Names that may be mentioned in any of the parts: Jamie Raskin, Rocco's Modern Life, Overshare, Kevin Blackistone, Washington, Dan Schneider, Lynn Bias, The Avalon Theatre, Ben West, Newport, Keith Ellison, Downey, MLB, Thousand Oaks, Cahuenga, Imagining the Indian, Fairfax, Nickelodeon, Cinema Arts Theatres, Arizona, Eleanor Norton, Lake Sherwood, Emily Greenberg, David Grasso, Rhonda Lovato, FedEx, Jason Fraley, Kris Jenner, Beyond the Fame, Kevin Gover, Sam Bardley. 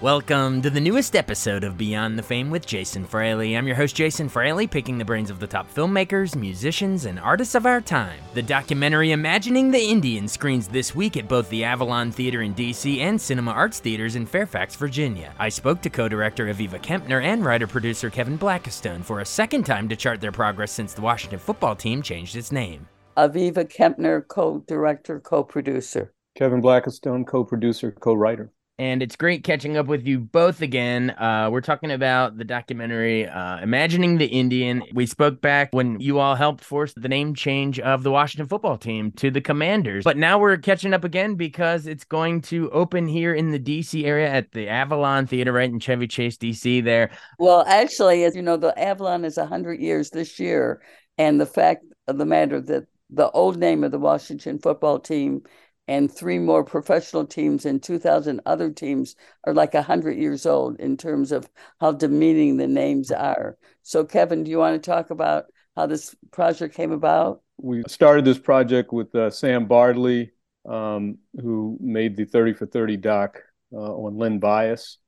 Welcome to the newest episode of Beyond the Fame with Jason Fraley. I'm your host, Jason Fraley, picking the brains of the top filmmakers, musicians, and artists of our time. The documentary Imagining the Indian screens this week at both the Avalon Theatre in D.C. and Cinema Arts Theatres in Fairfax, Virginia. I spoke to co-director Aviva Kempner and writer-producer Kevin Blackistone for a second time to chart their progress since the Washington football team changed its name. Aviva Kempner, co-director, co-producer. Kevin Blackistone, co-producer, co-writer. And it's great catching up with you both again. We're talking about the documentary Imagining the Indian. We spoke back when you all helped force the name change of the Washington football team to the Commanders. But now we're catching up again because it's going to open here in the D.C. area at the Avalon Theatre, right in Chevy Chase, D.C. there. Well, actually, as you know, the Avalon is 100 years this year. And the fact of the matter that the old name of the Washington football team and three more professional teams and 2,000 other teams are like 100 years old in terms of how demeaning the names are. So, Kevin, do you want to talk about how this project came about? We started this project with Sam Bardley, who made the 30 for 30 doc on Lynn Bias,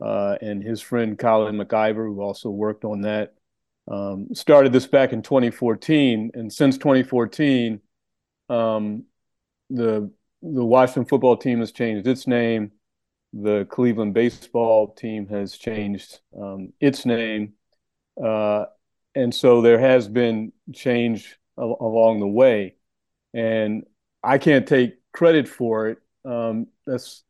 and his friend Colin McIver, who also worked on that. Started this back in 2014, and since 2014, the Washington football team has changed its name. The Cleveland baseball team has changed its name. And so there has been change along the way. And I can't take credit for it. That's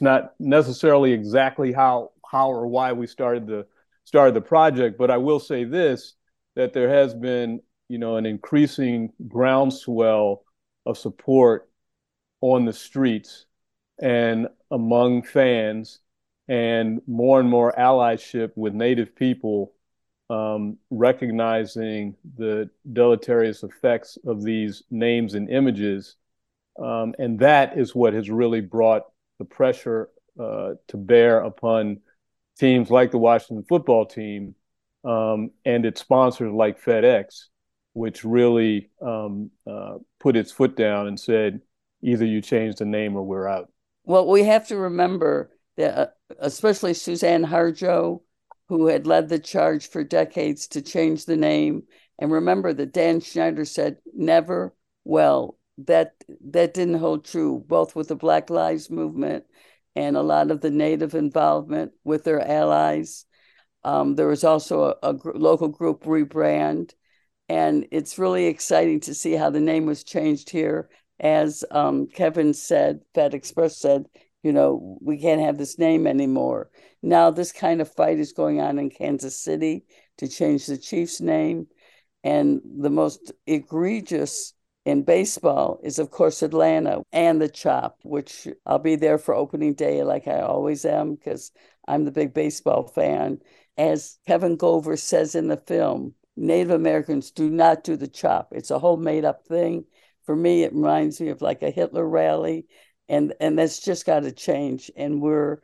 not necessarily exactly how or why we started the project. But I will say this, that there has been, you know, an increasing groundswell of support on the streets and among fans, and more allyship with Native people, recognizing the deleterious effects of these names and images. And that is what has really brought the pressure to bear upon teams like the Washington football team and its sponsors like FedEx, which really put its foot down and said, either you change the name or we're out. Well, we have to remember that especially Suzan Harjo, who had led the charge for decades to change the name. And remember that Dan Schneider said, never. Well, that didn't hold true, both with the Black Lives Movement and a lot of the Native involvement with their allies. There was also a local group rebrand. And it's really exciting to see how the name was changed here. As Kevin said, FedExpress said, you know, we can't have this name anymore. Now this kind of fight is going on in Kansas City to change the Chiefs' name. And the most egregious in baseball is, of course, Atlanta and the Chop, which I'll be there for opening day like I always am because I'm the big baseball fan. As Kevin Gover says in the film, Native Americans do not do the chop. It's a whole made-up thing. For me, it reminds me of like a Hitler rally, and that's just got to change. And we're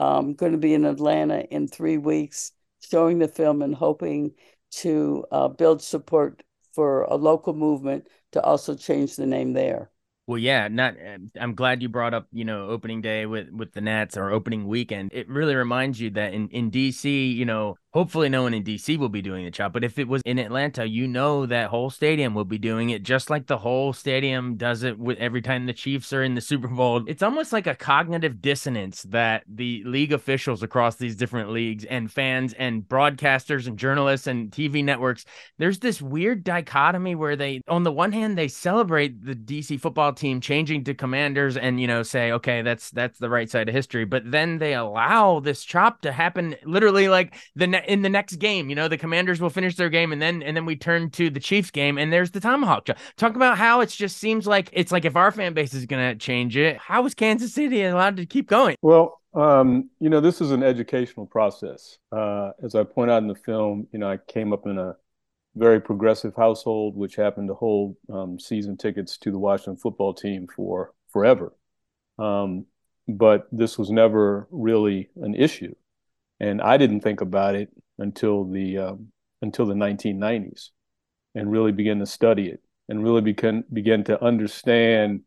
going to be in Atlanta in 3 weeks showing the film and hoping to build support for a local movement to also change the name there. Well, yeah, I'm glad you brought up, you know, opening day with the Nats or opening weekend. It really reminds you that in D.C., you know, Hopefully no one in D.C. will be doing the chop, but if it was in Atlanta, you know that whole stadium will be doing it, just like the whole stadium does it with every time the Chiefs are in the Super Bowl. It's almost like a cognitive dissonance that the league officials across these different leagues and fans and broadcasters and journalists and TV networks, there's this weird dichotomy where they, on the one hand, they celebrate the D.C. football team changing to Commanders and, you know, say, okay, that's the right side of history, but then they allow this chop to happen literally like the next in the next game. You know, the Commanders will finish their game and then we turn to the Chiefs game and there's the tomahawk chop. Talk about how it just seems like it's like if our fan base is going to change it, how is Kansas City allowed to keep going? Well, you know, this is an educational process. As I point out in the film, you know, I came up in a very progressive household, which happened to hold season tickets to the Washington football team for forever. But this was never really an issue. And I didn't think about it until the 1990s, and really began to study it, and really began to understand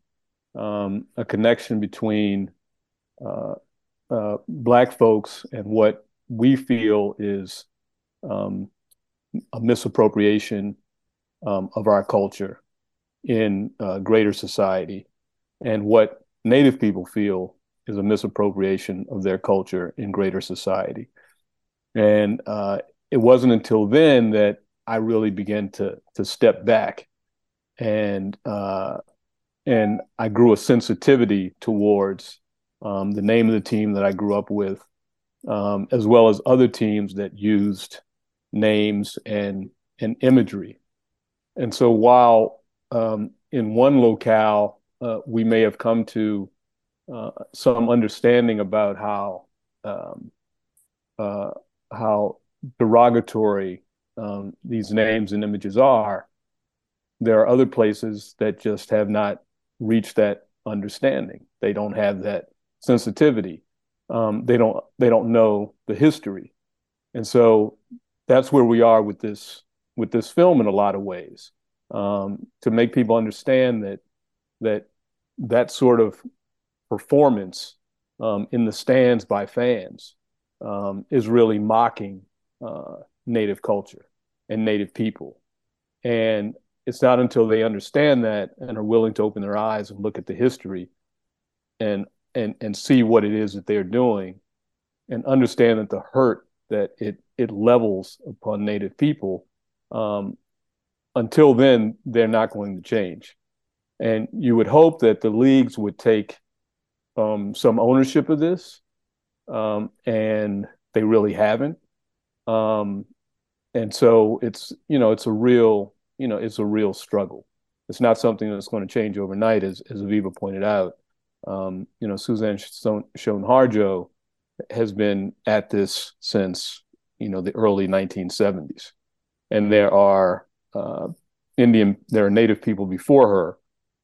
a connection between Black folks and what we feel is a misappropriation of our culture in greater society, and what Native people feel is a misappropriation of their culture in greater society. And it wasn't until then that I really began to step back, and I grew a sensitivity towards the name of the team that I grew up with, as well as other teams that used names and imagery. And so while in one locale, we may have come to some understanding about how derogatory these names and images are, there are other places that just have not reached that understanding. They don't have that sensitivity. They don't know the history, and so that's where we are with this film in a lot of ways, to make people understand that sort of performance in the stands by fans is really mocking Native culture and Native people. And it's not until they understand that and are willing to open their eyes and look at the history and see what it is that they're doing, and understand that the hurt that it levels upon Native people, until then, they're not going to change. And you would hope that the leagues would take some ownership of this, and they really haven't. And so it's a real struggle. It's not something that's going to change overnight, as Aviva pointed out. You know, Suzan Harjo has been at this since, you know, the early 1970s, and there are Native people before her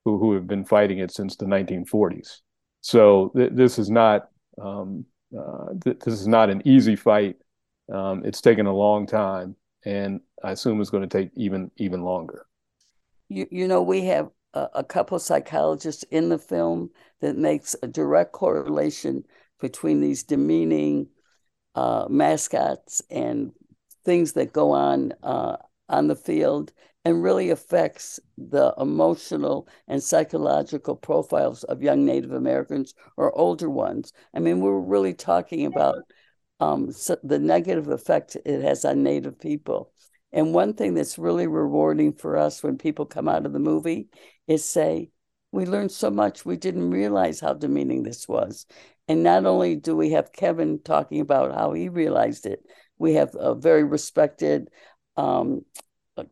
who have been fighting it since the 1940s. So this is not an easy fight. It's taken a long time, and I assume it's going to take even longer. You know, we have a couple of psychologists in the film that makes a direct correlation between these demeaning mascots and things that go on the field, and really affects the emotional and psychological profiles of young Native Americans or older ones. I mean, we're really talking about the negative effect it has on Native people. And one thing that's really rewarding for us when people come out of the movie is say, we learned so much, we didn't realize how demeaning this was. And not only do we have Kevin talking about how he realized it, we have a very respected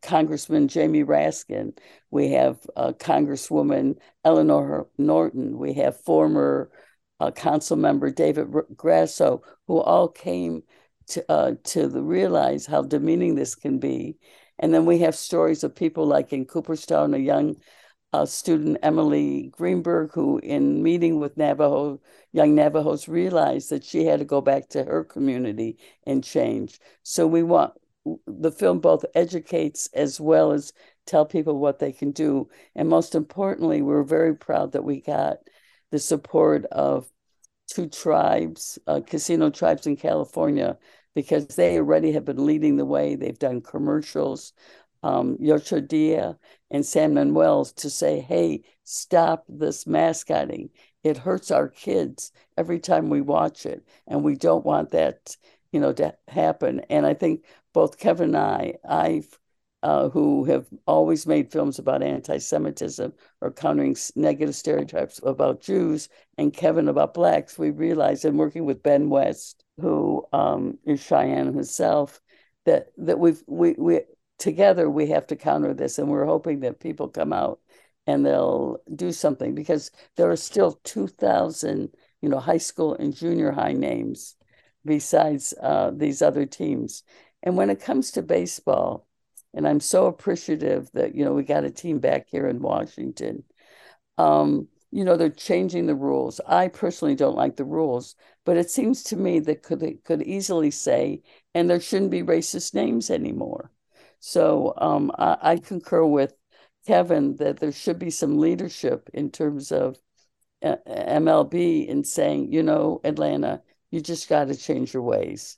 Congressman Jamie Raskin, we have Congresswoman Eleanor Norton, we have former council member David Grasso, who all came to realize how demeaning this can be. And then we have stories of people like in Cooperstown, a young student, Emily Greenberg, who in meeting with young Navajos realized that she had to go back to her community and change. So we want the film both educates as well as tell people what they can do. And most importantly, we're very proud that we got the support of two tribes, casino tribes in California because they already have been leading the way. They've done commercials, Yocho Dia and San Manuel, to say, hey, stop this mascotting. It hurts our kids every time we watch it, and we don't want that, you know, to happen. And I think both Kevin and I, who have always made films about anti-Semitism or countering negative stereotypes about Jews, and Kevin about Blacks, we realized in working with Ben West, who is Cheyenne himself, that we together we have to counter this, and we're hoping that people come out and they'll do something, because there are still 2,000, you know, high school and junior high names besides these other teams. And when it comes to baseball, and I'm so appreciative that, you know, we got a team back here in Washington. You know, they're changing the rules. I personally don't like the rules, but it seems to me that they could easily say, and there shouldn't be racist names anymore. So I concur with Kevin that there should be some leadership in terms of MLB in saying, you know, Atlanta, you just got to change your ways.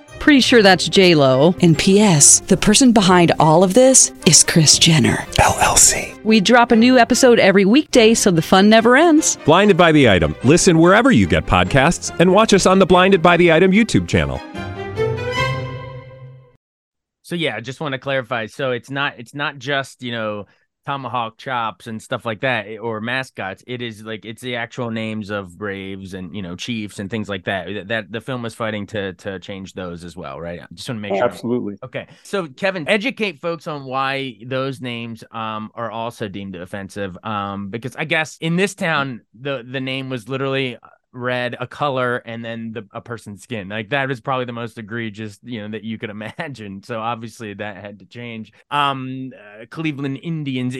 Pretty sure that's J-Lo. And P.S. the person behind all of this is Kris Jenner, LLC. We drop a new episode every weekday so the fun never ends. Blinded by the Item. Listen wherever you get podcasts and watch us on the Blinded by the Item YouTube channel. So, yeah, I just want to clarify. So it's not just, you know, tomahawk chops and stuff like that, or mascots. It is like, it's the actual names of Braves and, you know, Chiefs and things like that, that the film is fighting to change those as well, right? I just want to make sure. Absolutely. Okay. So Kevin, educate folks on why those names are also deemed offensive, because I guess in this town, the name was literally red, a color, and then a person's skin. Like, that was probably the most egregious, you know, that you could imagine. So obviously that had to change. Cleveland Indians,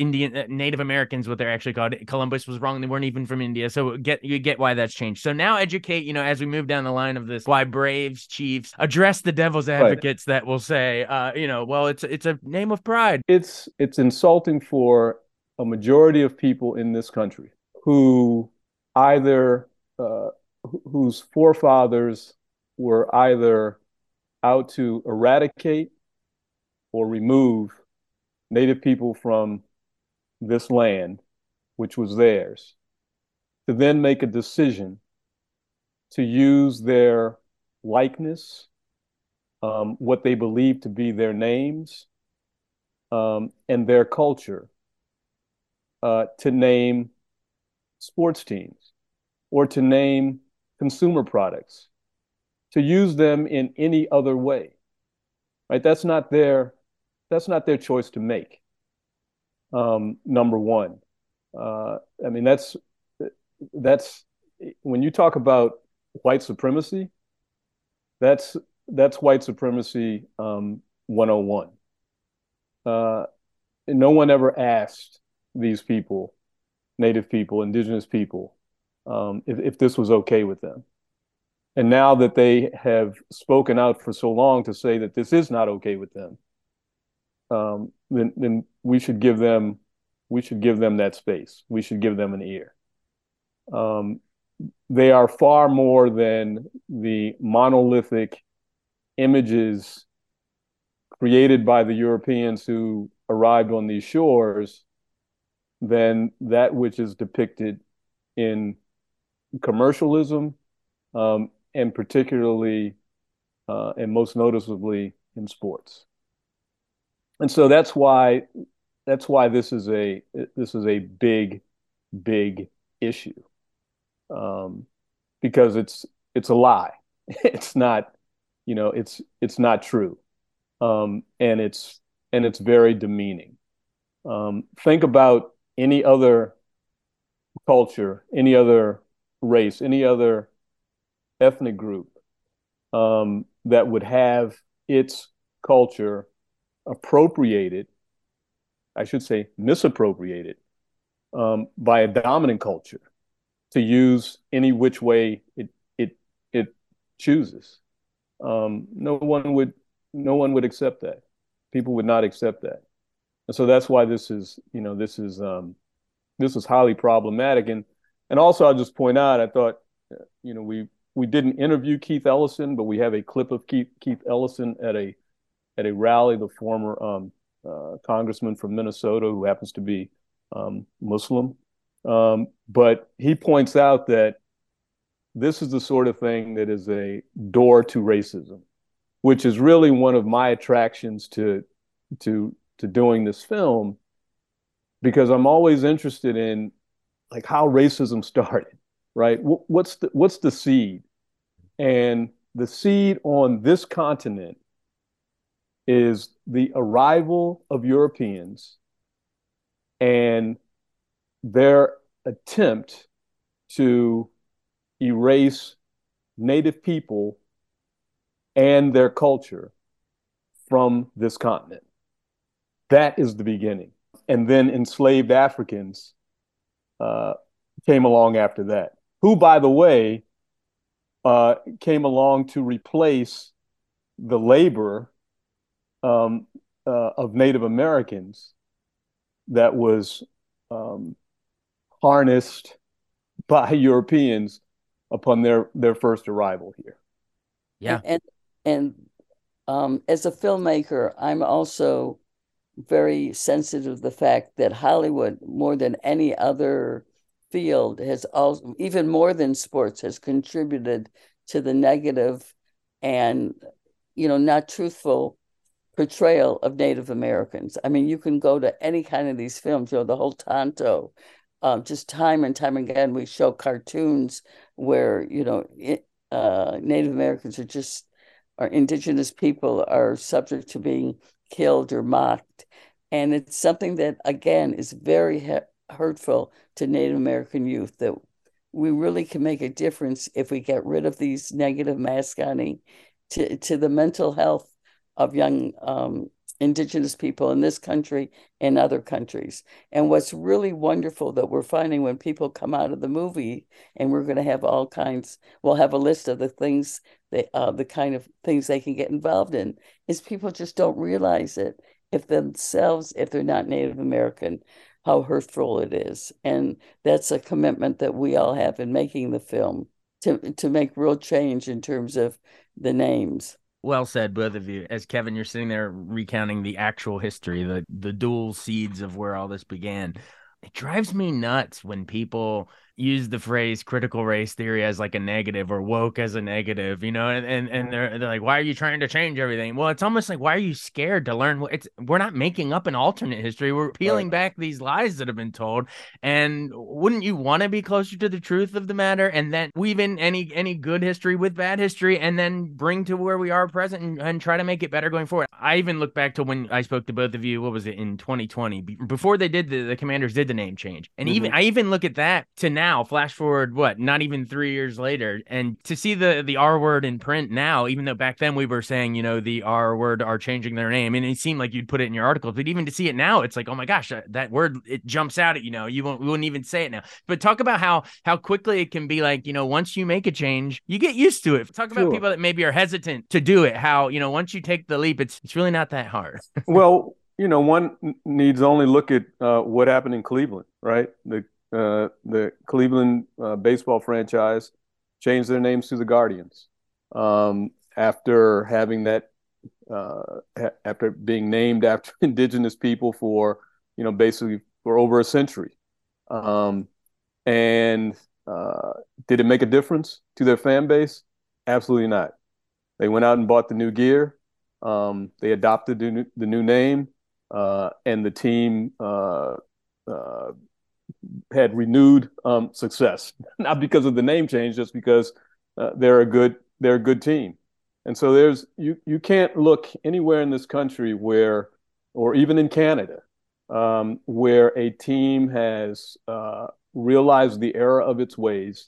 Native Americans, what they're actually called. Columbus was wrong. They weren't even from India. So you get why that's changed. So now educate, you know, as we move down the line of this, why Braves, Chiefs, address the devil's advocates that will say, you know, well, it's a name of pride. It's insulting for a majority of people in this country who either whose forefathers were either out to eradicate or remove Native people from this land, which was theirs, to then make a decision to use their likeness, what they believe to be their names, and their culture, to name sports teams, or to name consumer products, to use them in any other way, right? That's not their choice to make, number one. I mean, that's when you talk about white supremacy, that's white supremacy 101. No one ever asked these people, Native people, Indigenous people, if this was okay with them. And now that they have spoken out for so long to say that this is not okay with them, then we should give them that space. We should give them an ear. They are far more than the monolithic images created by the Europeans who arrived on these shores than that which is depicted in commercialism, and particularly and most noticeably in sports. And so that's why this is a big issue, because it's a lie. It's not, you know, it's not true, and it's very demeaning. Think about any other culture, any other race, any other ethnic group that would have its culture appropriated, I should say misappropriated, by a dominant culture to use any which way it chooses. no one would accept that. People would not accept that. And so that's why this is highly problematic. And also, I'll just point out, I thought, we didn't interview Keith Ellison, but we have a clip of Keith Ellison at a rally, the former congressman from Minnesota who happens to be Muslim. But he points out that this is the sort of thing that is a door to racism, which is really one of my attractions to doing this film, because I'm always interested in like how racism started, right? What's the seed? And the seed on this continent is the arrival of Europeans and their attempt to erase Native people and their culture from this continent. That is the beginning. And then enslaved Africans came along after that, who, by the way, came along to replace the labor of Native Americans that was harnessed by Europeans upon their first arrival here. Yeah. And as a filmmaker, I'm also very sensitive to the fact that Hollywood, more than any other field, has also, even more than sports, has contributed to the negative and, not truthful portrayal of Native Americans. I mean, you can go to any kind of these films, the whole Tonto, just time and time again, we show cartoons where, Native Americans or indigenous people are subject to being killed or mocked. And it's something that, again, is very hurtful to Native American youth, that we really can make a difference if we get rid of these negative mascoting to the mental health of young indigenous people in this country and other countries. And what's really wonderful that we're finding when people come out of the movie, and we're going to have we'll have a list of the things, the kind of things they can get involved in, is people just don't realize it if they're not Native American, how hurtful it is. And that's a commitment that we all have in making the film to make real change in terms of the names. Well said, both of you. As Kevin, you're sitting there recounting the actual history, the dual seeds of where all this began. It drives me nuts when people use the phrase critical race theory as like a negative, or woke as a negative, and they're like, why are you trying to change everything? Well, it's almost like, why are you scared to learn? We're not making up an alternate history. We're peeling back these lies that have been told. And wouldn't you want to be closer to the truth of the matter, and then weave in any good history with bad history, and then bring to where we are present and try to make it better going forward? I even look back to when I spoke to both of you, what was it, in 2020, before they did the Commanders did the name change. And I even look at that to now. Flash forward, what, not even 3 years later, and to see the R word in print now, even though back then we were saying, the R word are changing their name, and it seemed like you'd put it in your article, but even to see it now, it's like, oh my gosh, that word, it jumps out at we wouldn't even say it now. But talk about how quickly it can be like, once you make a change, you get used to it. Talk about people that maybe are hesitant to do it, how, once you take the leap, it's really not that hard. Well, one needs only look at what happened in Cleveland, right? The Cleveland baseball franchise changed their names to the Guardians after having that, after being named after indigenous people for, basically for over a century. And did it make a difference to their fan base? Absolutely not. They went out and bought the new gear. They adopted the new name, and the team had renewed success, not because of the name change, just because they're a good team. And so there's you can't look anywhere in this country where, or even in Canada, where a team has realized the error of its ways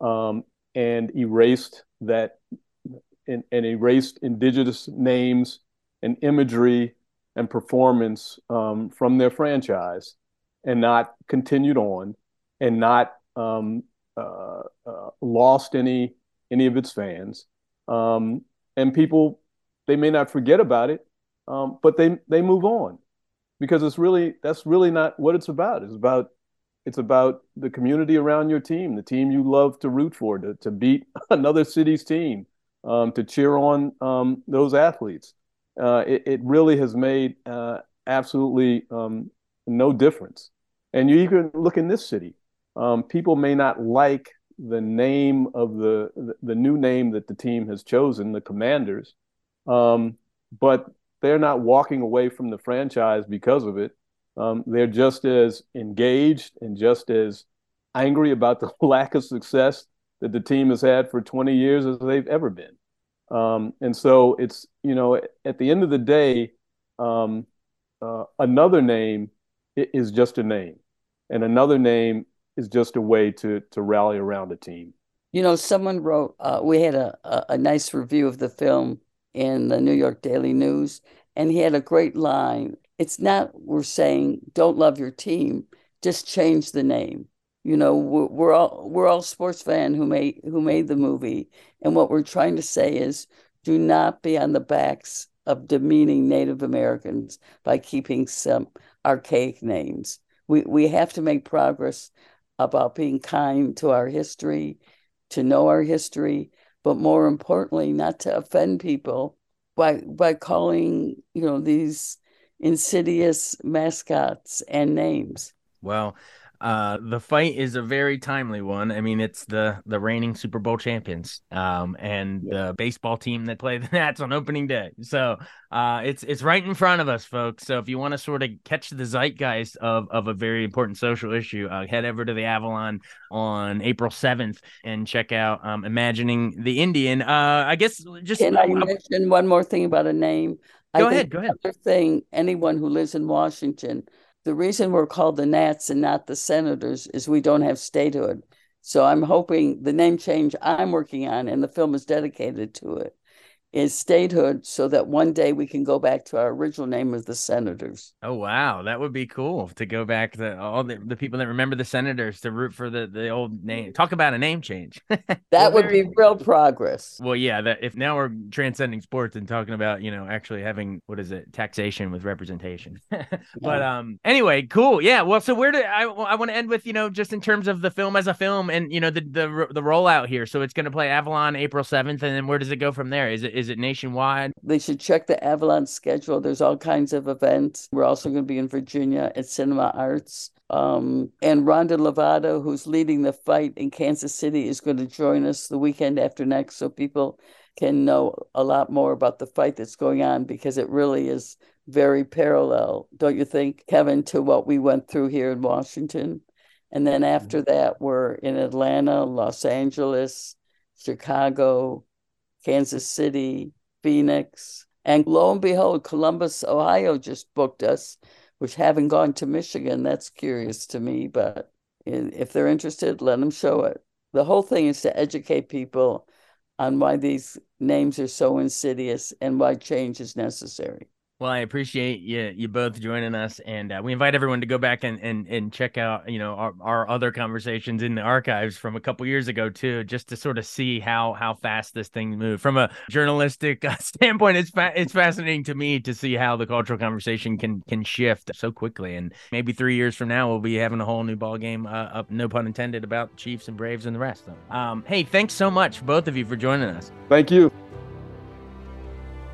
and erased that and erased indigenous names and imagery and performance from their franchise, and not continued on, and not lost any of its fans, And people, they may not forget about it, but they move on, because it's really, that's really not what it's about. It's about the community around your team, the team you love to root for, to beat another city's team, to cheer on those athletes. It really has made absolutely no difference. And you even look in this city. People may not like the name of the new name that the team has chosen, the Commanders, but they're not walking away from the franchise because of it. They're just as engaged and just as angry about the lack of success that the team has had for 20 years as they've ever been. And so it's, you know, at the end of the day, another name is just a name, and another name is just a way to rally around a team. You know, someone wrote, we had a nice review of the film in the New York Daily News, and he had a great line. It's not, we're saying, don't love your team, just change the name. You know, we're all sports fans who made the movie. And what we're trying to say is, do not be on the backs of demeaning Native Americans by keeping some archaic names. We have to make progress about being kind to our history, to know our history, but more importantly, not to offend people by calling, you know, these insidious mascots and names. Well, the fight is a very timely one. I mean, it's the reigning Super Bowl champions and the baseball team that played the Nats on opening day. So it's right in front of us, folks. So if you want to sort of catch the zeitgeist of a very important social issue, head over to the Avalon on April 7th and check out Imagining the Indian. I guess just... Can I mention one more thing about a name? Go ahead. Another thing, anyone who lives in Washington... The reason we're called the Nats and not the Senators is we don't have statehood. So I'm hoping the name change I'm working on, and the film is dedicated to it, is statehood, so that one day we can go back to our original name of the Senators. Oh, wow. That would be cool to go back to all the people that remember the Senators to root for the old name. Talk about a name change. That would be real progress. Well, yeah, that if now we're transcending sports and talking about, you know, actually having, what is it, taxation with representation. But anyway, cool. Yeah. Well, so where do I want to end with, you know, just in terms of the film as a film and, you know, the rollout here. So it's going to play Avalon April 7th. And then where does it go from there? Is it nationwide? They should check the Avalon schedule. There's all kinds of events. We're also going to be in Virginia at Cinema Arts. And Rhonda Lovato, who's leading the fight in Kansas City, is going to join us the weekend after next, so people can know a lot more about the fight that's going on, because it really is very parallel, don't you think, Kevin, to what we went through here in Washington? And then after that, we're in Atlanta, Los Angeles, Chicago, Kansas City, Phoenix, and lo and behold, Columbus, Ohio just booked us, which haven't gone to Michigan. That's curious to me, but if they're interested, let them show it. The whole thing is to educate people on why these names are so insidious and why change is necessary. Well, I appreciate you both joining us, and we invite everyone to go back and check out, you know, our other conversations in the archives from a couple years ago too, just to sort of see how fast this thing moved. From a journalistic standpoint, it's fascinating to me to see how the cultural conversation can shift so quickly, and maybe 3 years from now we'll be having a whole new ball game up, no pun intended, about Chiefs and Braves and the rest of them. Hey, thanks so much, both of you, for joining us. Thank you.